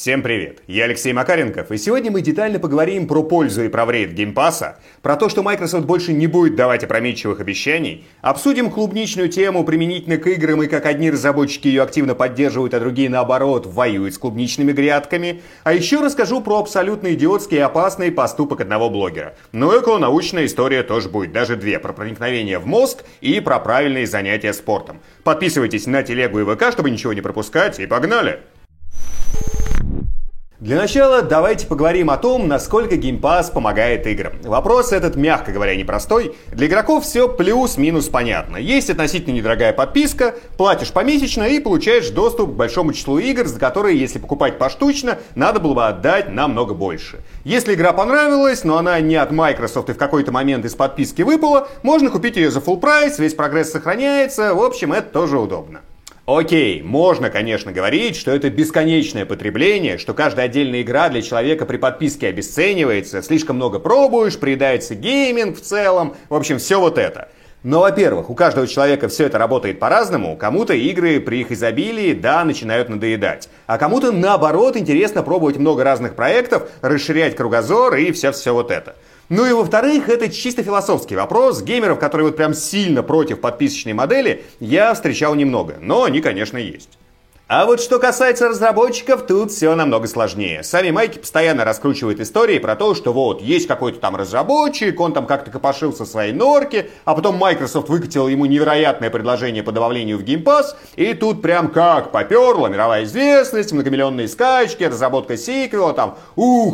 Всем привет! Я Алексей Макаренков, и сегодня мы детально поговорим про пользу и про вред Game Pass'а, про то, что Microsoft больше не будет давать опрометчивых обещаний, обсудим клубничную тему применительно к играм и как одни разработчики ее активно поддерживают, а другие, наоборот, воюют с клубничными грядками, а еще расскажу про абсолютно идиотский и опасный поступок одного блогера. Ну и околонаучная история тоже будет, даже две, про проникновение в мозг и про правильные занятия спортом. Подписывайтесь на телегу и ВК, чтобы ничего не пропускать, и погнали! Для начала давайте поговорим о том, насколько Game Pass помогает играм. Вопрос этот, мягко говоря, непростой. Для игроков все плюс-минус понятно. Есть относительно недорогая подписка, платишь помесячно и получаешь доступ к большому числу игр, за которые, если покупать поштучно, надо было бы отдать намного больше. Если игра понравилась, но она не от Microsoft и в какой-то момент из подписки выпала, можно купить ее за full прайс, весь прогресс сохраняется, в общем, это тоже удобно. Окей, можно, конечно, говорить, что это бесконечное потребление, что каждая отдельная игра для человека при подписке обесценивается, слишком много пробуешь, приедается гейминг в целом, в общем, все вот это. Но, во-первых, у каждого человека все это работает по-разному, кому-то игры при их изобилии, да, начинают надоедать, а кому-то, наоборот, интересно пробовать много разных проектов, расширять кругозор и все вот это. Ну и во-вторых, это чисто философский вопрос. Геймеров, которые вот прям сильно против подписочной модели, я встречал немного, но они, конечно, есть. А вот что касается разработчиков, тут все намного сложнее. Сами майки постоянно раскручивают истории про то, что вот, есть какой-то там разработчик, он там как-то копошился в своей норке, а потом Microsoft выкатила ему невероятное предложение по добавлению в Game Pass, и тут прям как попёрло, мировая известность, многомиллионные скачки, разработка сиквела, там,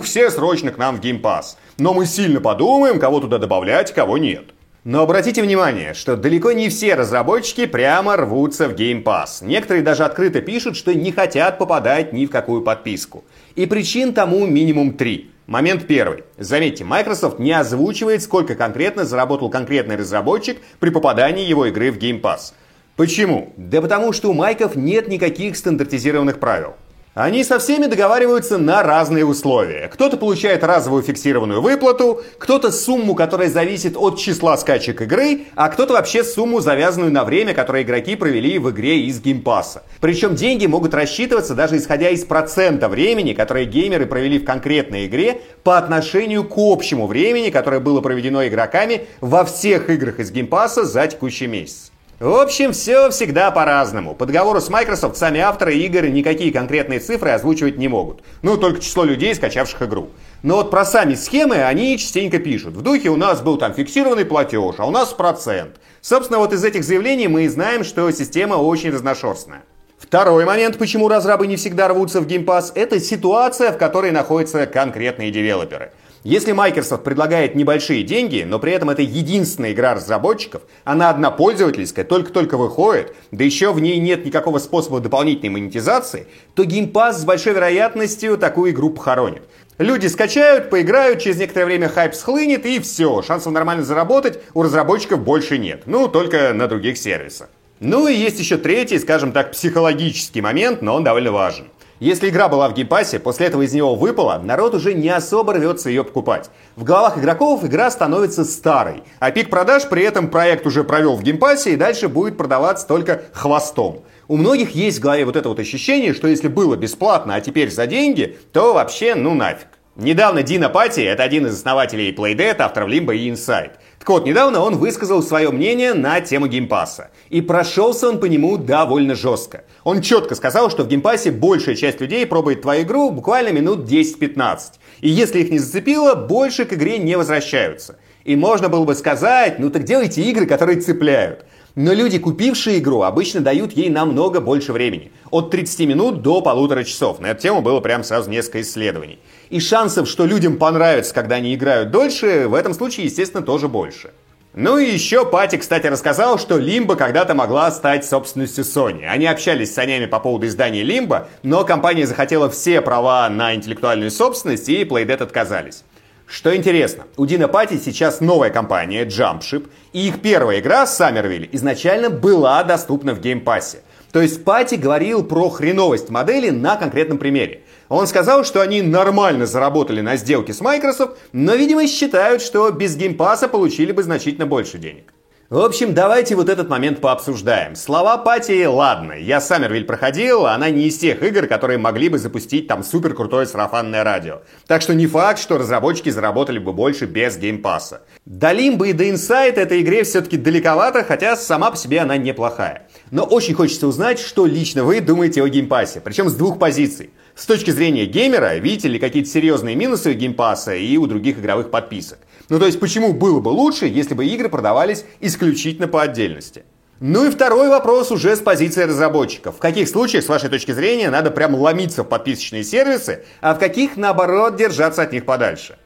все срочно к нам в Game Pass. Но мы сильно подумаем, кого туда добавлять, кого нет. Но обратите внимание, что далеко не все разработчики прямо рвутся в Game Pass. Некоторые даже открыто пишут, что не хотят попадать ни в какую подписку. И причин тому минимум 3. Момент первый. Заметьте, Microsoft не озвучивает, сколько конкретно заработал конкретный разработчик при попадании его игры в Game Pass. Почему? Да потому что у майков нет никаких стандартизированных правил. Они со всеми договариваются на разные условия. Кто-то получает разовую фиксированную выплату, кто-то сумму, которая зависит от числа скачек игры, а кто-то вообще сумму, завязанную на время, которое игроки провели в игре из геймпасса. Причем деньги могут рассчитываться даже исходя из процента времени, которое геймеры провели в конкретной игре по отношению к общему времени, которое было проведено игроками во всех играх из геймпасса за текущий месяц. В общем, все всегда по-разному. По договору с Microsoft сами авторы игр никакие конкретные цифры озвучивать не могут. Ну, только число людей, скачавших игру. Но вот про сами схемы они частенько пишут. В духе у нас был там фиксированный платеж, а у нас процент. Собственно, вот из этих заявлений мы и знаем, что система очень разношерстная. Второй момент, почему разрабы не всегда рвутся в Game Pass, это ситуация, в которой находятся конкретные девелоперы. Если Microsoft предлагает небольшие деньги, но при этом это единственная игра разработчиков, она одна пользовательская, только-только выходит, да еще в ней нет никакого способа дополнительной монетизации, то Game Pass с большой вероятностью такую игру похоронит. Люди скачают, поиграют, через некоторое время хайп схлынет и все, шансов нормально заработать у разработчиков больше нет, ну только на других сервисах. Ну и есть еще третий, скажем так, психологический момент, но он довольно важен. Если игра была в геймпассе, после этого из него выпала, народ уже не особо рвется ее покупать. В головах игроков игра становится старой, а пик продаж при этом проект уже провел в геймпассе и дальше будет продаваться только хвостом. У многих есть в голове вот это вот ощущение, что если было бесплатно, а теперь за деньги, то вообще ну нафиг. Недавно Дино Патти, это один из основателей Playdead, автор Limbo и Inside. Так вот, недавно он высказал свое мнение на тему геймпасса. И прошелся он по нему довольно жестко. Он четко сказал, что в геймпассе большая часть людей пробует твою игру буквально минут 10-15. И если их не зацепило, больше к игре не возвращаются. И можно было бы сказать, ну так делайте игры, которые цепляют. Но люди, купившие игру, обычно дают ей намного больше времени. От 30 минут до 1,5 часа. На эту тему было прям сразу несколько исследований. И шансов, что людям понравится, когда они играют дольше, в этом случае, естественно, тоже больше. Ну и еще Патти, кстати, рассказал, что Limbo когда-то могла стать собственностью Sony. Они общались с Сонями по поводу издания Limbo, но компания захотела все права на интеллектуальную собственность, и Playdead отказались. Что интересно, у Дино Патти сейчас новая компания Jump Ship, и их первая игра Somerville изначально была доступна в Game Pass'е. То есть Патти говорил про хреновость модели на конкретном примере. Он сказал, что они нормально заработали на сделке с Microsoft, но, видимо, считают, что без геймпасса получили бы значительно больше денег. В общем, давайте вот этот момент пообсуждаем. Слова Патти, ладно, я Сомервиль проходил, она не из тех игр, которые могли бы запустить там суперкрутое сарафанное радио. Так что не факт, что разработчики заработали бы больше без геймпасса. До Limbo и до Inside этой игре все-таки далековато, хотя сама по себе она неплохая. Но очень хочется узнать, что лично вы думаете о геймпассе, причем с двух позиций. С точки зрения геймера, видите ли какие-то серьезные минусы у геймпасса и у других игровых подписок? Ну то есть, почему было бы лучше, если бы игры продавались исключительно по отдельности? Ну и второй вопрос уже с позиции разработчиков. В каких случаях, с вашей точки зрения, надо прям ломиться в подписочные сервисы, а в каких, наоборот, держаться от них подальше?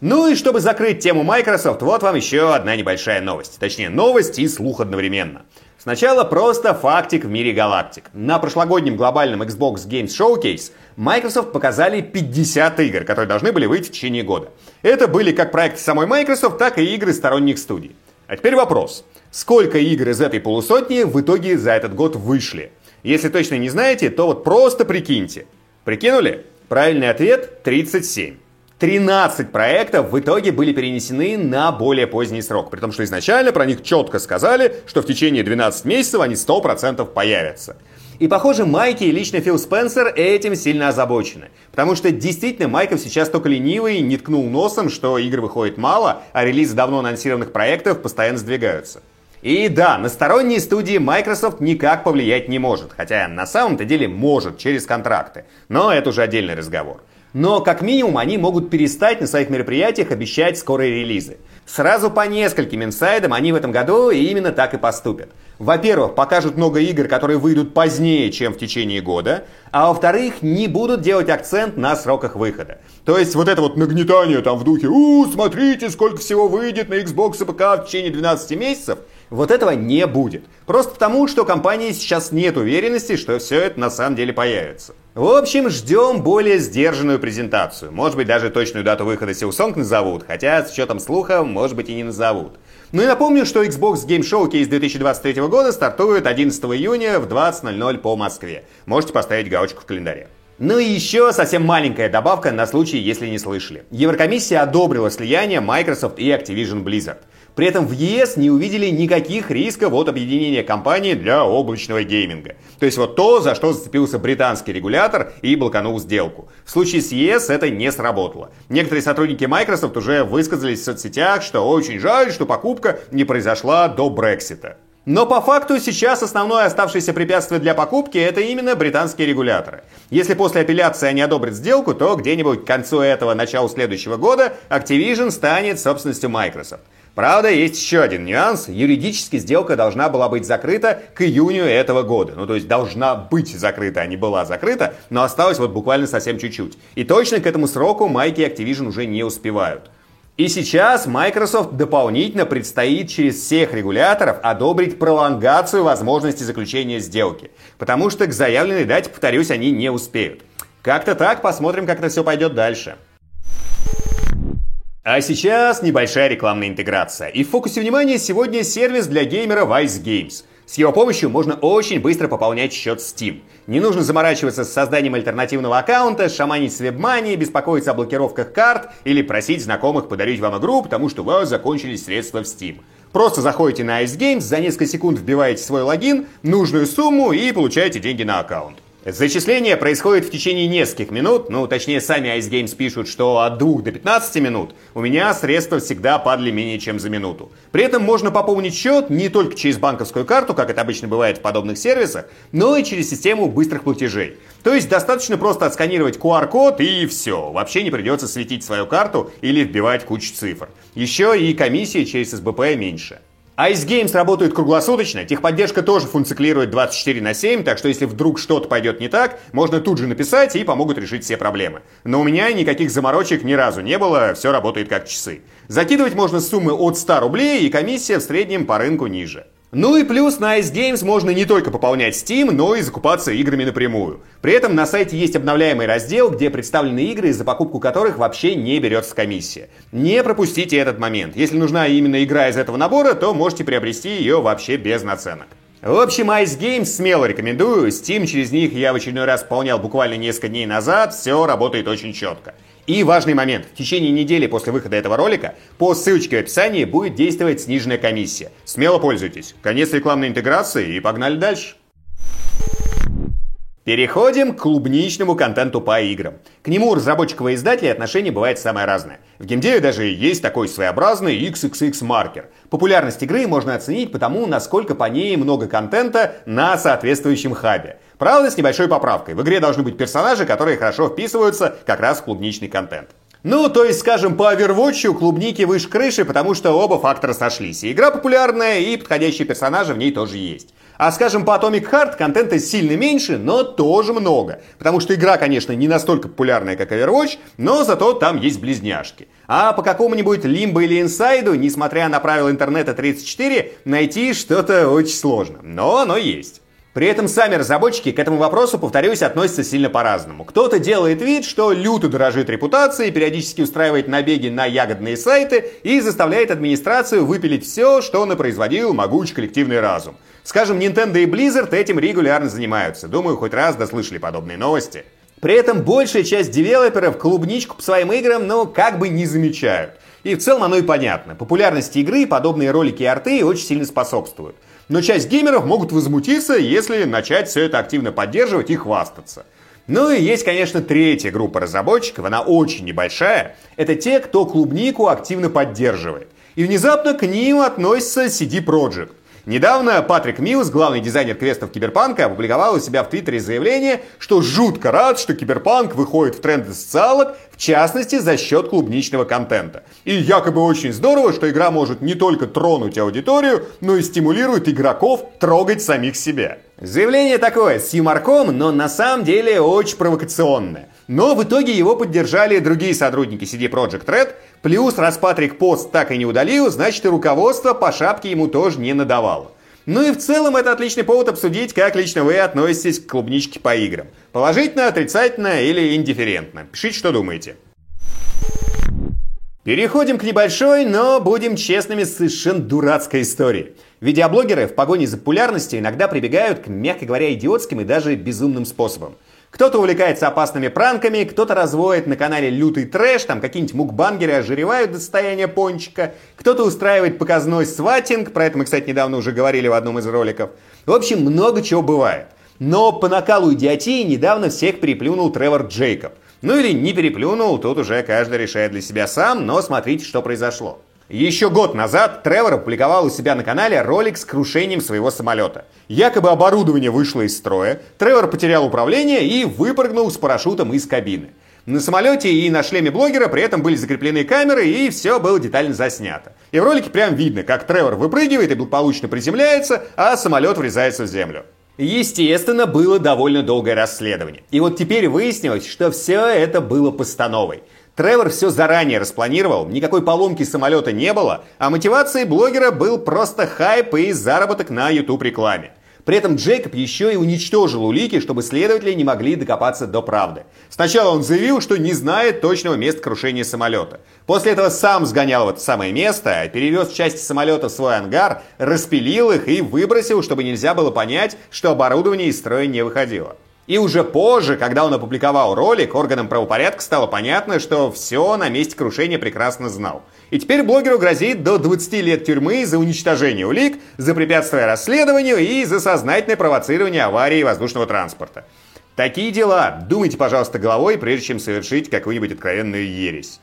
Ну и чтобы закрыть тему Microsoft, вот вам еще одна небольшая новость. Точнее, новость и слух одновременно. Сначала просто фактик в мире галактик. На прошлогоднем глобальном Xbox Game Show KS Microsoft показали 50 игр, которые должны были выйти в течение года. Это были как проекты самой Microsoft, так и игры сторонних студий. А теперь вопрос. Сколько игр из этой полусотни в итоге за этот год вышли? Если точно не знаете, то вот просто прикиньте. Прикинули? Правильный ответ — 37. 13 проектов в итоге были перенесены на более поздний срок, при том, что изначально про них четко сказали, что в течение 12 месяцев они 100% появятся. И, похоже, Майки и лично Фил Спенсер этим сильно озабочены, потому что действительно Майков сейчас только ленивый не ткнул носом, что игр выходит мало, а релизы давно анонсированных проектов постоянно сдвигаются. И да, на сторонние студии Microsoft никак повлиять не может, хотя на самом-то деле может через контракты, но это уже отдельный разговор. Но, как минимум, они могут перестать на своих мероприятиях обещать скорые релизы. Сразу по нескольким инсайдам они в этом году именно так и поступят. Во-первых, покажут много игр, которые выйдут позднее, чем в течение года. А во-вторых, не будут делать акцент на сроках выхода. То есть вот это вот нагнетание там в духе смотрите, сколько всего выйдет на Xbox и ПК в течение 12 месяцев». Вот этого не будет. Просто потому, что у компании сейчас нет уверенности, что все это на самом деле появится. В общем, ждем более сдержанную презентацию. Может быть, даже точную дату выхода Silsong назовут, хотя с учетом слуха, может быть, и не назовут. Ну и напомню, что Xbox Game Show KS 2023 года стартует 11 июня в 20:00 по Москве. Можете поставить галочку в календаре. Ну и еще совсем маленькая добавка на случай, если не слышали. Еврокомиссия одобрила слияние Microsoft и Activision Blizzard. При этом в ЕС не увидели никаких рисков от объединения компаний для облачного гейминга. То есть вот то, за что зацепился британский регулятор и блоканул сделку. В случае с ЕС это не сработало. Некоторые сотрудники Microsoft уже высказались в соцсетях, что очень жаль, что покупка не произошла до Брексита. Но по факту сейчас основное оставшееся препятствие для покупки — это именно британские регуляторы. Если после апелляции они одобрят сделку, то где-нибудь к концу этого, началу следующего года Activision станет собственностью Microsoft. Правда, есть еще один нюанс. Юридически сделка должна была быть закрыта к июню этого года. Ну, то есть должна быть закрыта, а не была закрыта, но осталось вот буквально совсем чуть-чуть. И точно к этому сроку Майки и Activision уже не успевают. И сейчас Microsoft дополнительно предстоит через всех регуляторов одобрить пролонгацию возможности заключения сделки. Потому что к заявленной дате, повторюсь, они не успеют. Как-то так, посмотрим, как это все пойдет дальше. А сейчас небольшая рекламная интеграция. И в фокусе внимания сегодня сервис для геймера WiseGames. С его помощью можно очень быстро пополнять счет Steam. Не нужно заморачиваться с созданием альтернативного аккаунта, шаманить с вебмани, беспокоиться о блокировках карт или просить знакомых подарить вам игру, потому что у вас закончились средства в Steam. Просто заходите на Ice Games, за несколько секунд вбиваете свой логин, нужную сумму и получаете деньги на аккаунт. Зачисление происходит в течение нескольких минут, ну точнее сами Ice Games пишут, что от 2 до 15 минут у меня средства всегда падали менее чем за минуту. При этом можно пополнить счет не только через банковскую карту, как это обычно бывает в подобных сервисах, но и через систему быстрых платежей. То есть достаточно просто отсканировать QR-код и все, вообще не придется светить свою карту или вбивать кучу цифр. Еще и комиссии через СБП меньше. Ice Games работают круглосуточно, техподдержка тоже функционирует 24/7, так что если вдруг что-то пойдет не так, можно тут же написать и помогут решить все проблемы. Но у меня никаких заморочек ни разу не было, все работает как часы. Закидывать можно суммы от 100 рублей и комиссия в среднем по рынку ниже. Ну и плюс на Ice Games можно не только пополнять Steam, но и закупаться играми напрямую. При этом на сайте есть обновляемый раздел, где представлены игры, за покупку которых вообще не берется комиссия. Не пропустите этот момент. Если нужна именно игра из этого набора, то можете приобрести ее вообще без наценок. В общем, Ice Games смело рекомендую. Steam через них я в очередной раз пополнял буквально несколько дней назад, все работает очень четко. И важный момент. В течение недели после выхода этого ролика по ссылочке в описании будет действовать сниженная комиссия. Смело пользуйтесь. Конец рекламной интеграции и погнали дальше. Переходим к клубничному контенту по играм. К нему у разработчиков и издателей отношение бывает самое разное. В геймдеве даже есть такой своеобразный XXX-маркер. Популярность игры можно оценить потому, насколько по ней много контента на соответствующем хабе. Правда, с небольшой поправкой. В игре должны быть персонажи, которые хорошо вписываются как раз в клубничный контент. Ну, то есть, скажем, по Overwatch'у клубники выше крыши, потому что оба фактора сошлись. И игра популярная, и подходящие персонажи в ней тоже есть. А, скажем, по Atomic Heart контента сильно меньше, но тоже много. Потому что игра, конечно, не настолько популярная, как Overwatch, но зато там есть близняшки. А по какому-нибудь Limbo или Inside, несмотря на правила интернета 34, найти что-то очень сложно. Но оно есть. При этом сами разработчики к этому вопросу, повторюсь, относятся сильно по-разному. Кто-то делает вид, что люто дорожит репутацией, периодически устраивает набеги на ягодные сайты и заставляет администрацию выпилить все, что напроизводил могучий коллективный разум. Скажем, Nintendo и Blizzard этим регулярно занимаются. Думаю, хоть раз дослышали подобные новости. При этом большая часть девелоперов клубничку по своим играм, как бы не замечают. И в целом оно и понятно. Популярности игры подобные ролики и арты очень сильно способствуют. Но часть геймеров могут возмутиться, если начать все это активно поддерживать и хвастаться. Ну и есть, конечно, третья группа разработчиков, она очень небольшая. Это те, кто клубнику активно поддерживает. И внезапно к ним относится CD Projekt. Недавно Патрик Миллс, главный дизайнер квестов Киберпанка, опубликовал у себя в Твиттере заявление, что жутко рад, что Киберпанк выходит в тренды социалок, в частности, за счет клубничного контента. И якобы очень здорово, что игра может не только тронуть аудиторию, но и стимулирует игроков трогать самих себя. Заявление такое, с юморком, но на самом деле очень провокационное. Но в итоге его поддержали другие сотрудники CD Projekt Red. Плюс, раз Патрик пост так и не удалил, значит и руководство по шапке ему тоже не надавало. Ну и в целом это отличный повод обсудить, как лично вы относитесь к клубничке по играм. Положительно, отрицательно или индифферентно. Пишите, что думаете. Переходим к небольшой, но, будем честными, совершенно дурацкой истории. Видеоблогеры в погоне за популярностью иногда прибегают к, мягко говоря, идиотским и даже безумным способам. Кто-то увлекается опасными пранками, кто-то разводит на канале лютый трэш, там какие-нибудь мукбангеры ожиревают до состояния пончика, кто-то устраивает показной сватинг, про это мы, кстати, недавно уже говорили в одном из роликов. В общем, много чего бывает. Но по накалу идиотии недавно всех переплюнул Тревор Джейкоб. Ну или не переплюнул, тут уже каждый решает для себя сам, но смотрите, что произошло. Еще год назад Тревор опубликовал у себя на канале ролик с крушением своего самолета. Якобы оборудование вышло из строя, Тревор потерял управление и выпрыгнул с парашютом из кабины. На самолете и на шлеме блогера при этом были закреплены камеры, и все было детально заснято. И в ролике прям видно, как Тревор выпрыгивает и благополучно приземляется, а самолет врезается в землю. Естественно, было довольно долгое расследование. И вот теперь выяснилось, что все это было постановой. Тревор все заранее распланировал, никакой поломки самолета не было, а мотивацией блогера был просто хайп и заработок на YouTube-рекламе. При этом Джейкоб еще и уничтожил улики, чтобы следователи не могли докопаться до правды. Сначала он заявил, что не знает точного места крушения самолета. После этого сам сгонял в это самое место, перевез части самолета в свой ангар, распилил их и выбросил, чтобы нельзя было понять, что оборудование из строя не выходило. И уже позже, когда он опубликовал ролик, органам правопорядка стало понятно, что все на месте крушения прекрасно знал. И теперь блогеру грозит до 20 лет тюрьмы за уничтожение улик, за препятствие расследованию и за сознательное провоцирование аварии воздушного транспорта. Такие дела. Думайте, пожалуйста, головой, прежде чем совершить какую-нибудь откровенную ересь.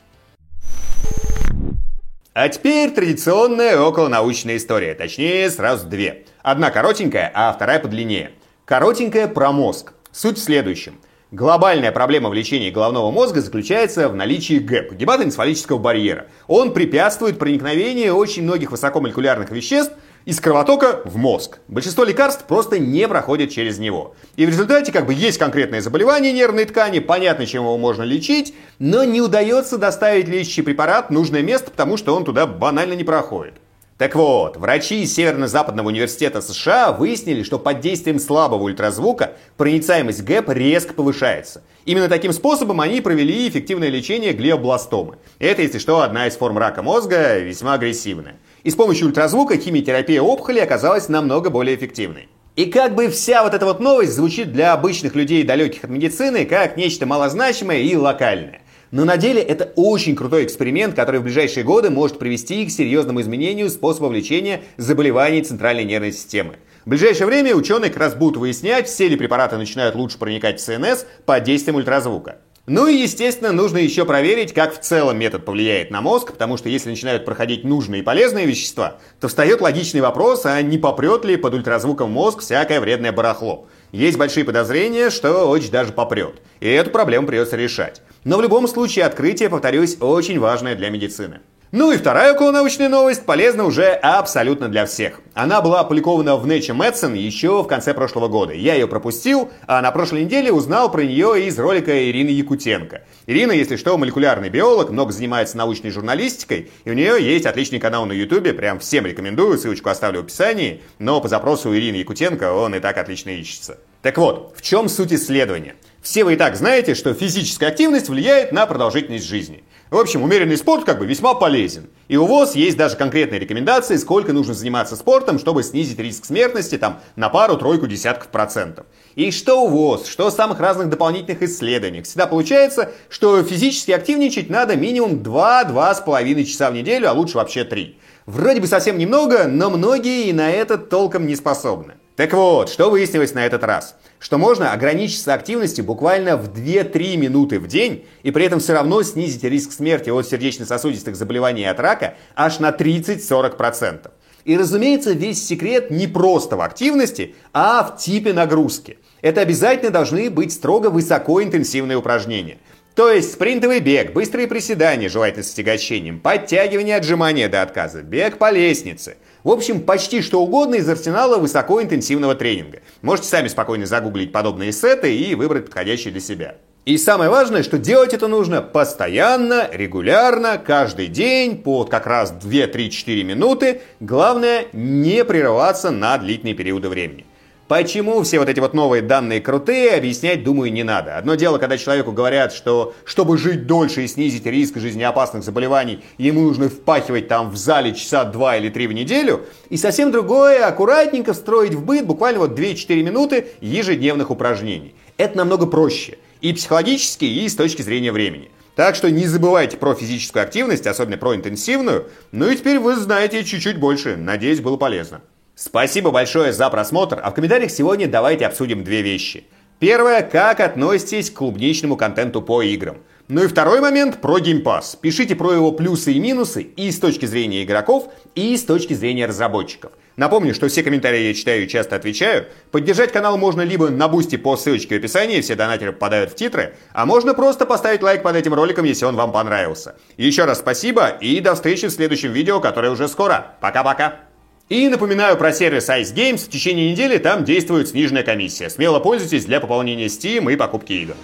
А теперь традиционная околонаучная история. Точнее, сразу две. Одна коротенькая, а вторая подлиннее. Коротенькая про мозг. Суть в следующем. Глобальная проблема в лечении головного мозга заключается в наличии ГЭБ, гематоэнцефалического барьера. Он препятствует проникновению очень многих высокомолекулярных веществ из кровотока в мозг. Большинство лекарств просто не проходят через него. И в результате есть конкретное заболевание нервной ткани, понятно, чем его можно лечить, но не удается доставить лечащий препарат в нужное место, потому что он туда банально не проходит. Так вот, врачи из Северо-Западного университета США выяснили, что под действием слабого ультразвука проницаемость ГЭБ резко повышается. Именно таким способом они провели эффективное лечение глиобластомы. Это, если что, одна из форм рака мозга, весьма агрессивная. И с помощью ультразвука химиотерапия опухоли оказалась намного более эффективной. И вся эта новость звучит для обычных людей, далеких от медицины, как нечто малозначимое и локальное. Но на деле это очень крутой эксперимент, который в ближайшие годы может привести к серьезному изменению способов лечения заболеваний центральной нервной системы. В ближайшее время ученые как раз будут выяснять, все ли препараты начинают лучше проникать в ЦНС под действием ультразвука. Ну и, естественно, нужно еще проверить, как в целом метод повлияет на мозг, потому что если начинают проходить нужные и полезные вещества, то встает логичный вопрос, а не попрет ли под ультразвуком мозг всякое вредное барахло. Есть большие подозрения, что очень даже попрет, и эту проблему придется решать. Но в любом случае открытие, повторюсь, очень важное для медицины. Ну и вторая околонаучная новость полезна уже абсолютно для всех. Она была опубликована в Nature Medicine еще в конце прошлого года. Я ее пропустил, а на прошлой неделе узнал про нее из ролика Ирины Якутенко. Ирина, если что, молекулярный биолог, много занимается научной журналистикой, и у нее есть отличный канал на YouTube, прям всем рекомендую, ссылочку оставлю в описании, но по запросу у Ирины Якутенко он и так отлично ищется. Так вот, в чем суть исследования? Все вы и так знаете, что физическая активность влияет на продолжительность жизни. В общем, умеренный спорт как бы весьма полезен. И у ВОЗ есть даже конкретные рекомендации, сколько нужно заниматься спортом, чтобы снизить риск смертности там на пару-тройку десятков процентов. И что у ВОЗ, что в самых разных дополнительных исследованиях, всегда получается, что физически активничать надо минимум 2-2,5 часа в неделю, а лучше вообще 3. Вроде бы совсем немного, но многие и на это толком не способны. Так вот, что выяснилось на этот раз? Что можно ограничиться активностью буквально в 2-3 минуты в день и при этом все равно снизить риск смерти от сердечно-сосудистых заболеваний и от рака аж на 30-40%. И, разумеется, весь секрет не просто в активности, а в типе нагрузки. Это обязательно должны быть строго высокоинтенсивные упражнения. То есть спринтовый бег, быстрые приседания, желательно с отягощением, подтягивание, отжимания до отказа, бег по лестнице. В общем, почти что угодно из арсенала высокоинтенсивного тренинга. Можете сами спокойно загуглить подобные сеты и выбрать подходящие для себя. И самое важное, что делать это нужно постоянно, регулярно, каждый день, по как раз 2-3-4 минуты. Главное, не прерываться на длительные периоды времени. Почему все вот эти вот новые данные крутые, объяснять, думаю, не надо. Одно дело, когда человеку говорят, что чтобы жить дольше и снизить риск жизнеопасных заболеваний, ему нужно впахивать там в зале часа 2 или 3 в неделю. И совсем другое, аккуратненько встроить в быт буквально вот 2-4 минуты ежедневных упражнений. Это намного проще и психологически, и с точки зрения времени. Так что не забывайте про физическую активность, особенно про интенсивную. Ну и теперь вы знаете чуть-чуть больше. Надеюсь, было полезно. Спасибо большое за просмотр, а в комментариях сегодня давайте обсудим две вещи. Первое, как относитесь к клубничному контенту по играм. Ну и второй момент про Game Pass. Пишите про его плюсы и минусы и с точки зрения игроков, и с точки зрения разработчиков. Напомню, что все комментарии я читаю и часто отвечаю. Поддержать канал можно либо на Boosty по ссылочке в описании, все донатеры попадают в титры, а можно просто поставить лайк под этим роликом, если он вам понравился. Еще раз спасибо и до встречи в следующем видео, которое уже скоро. Пока-пока! И напоминаю про сервис Ice Games. В течение недели там действует сниженная комиссия. Смело пользуйтесь для пополнения Steam и покупки игр.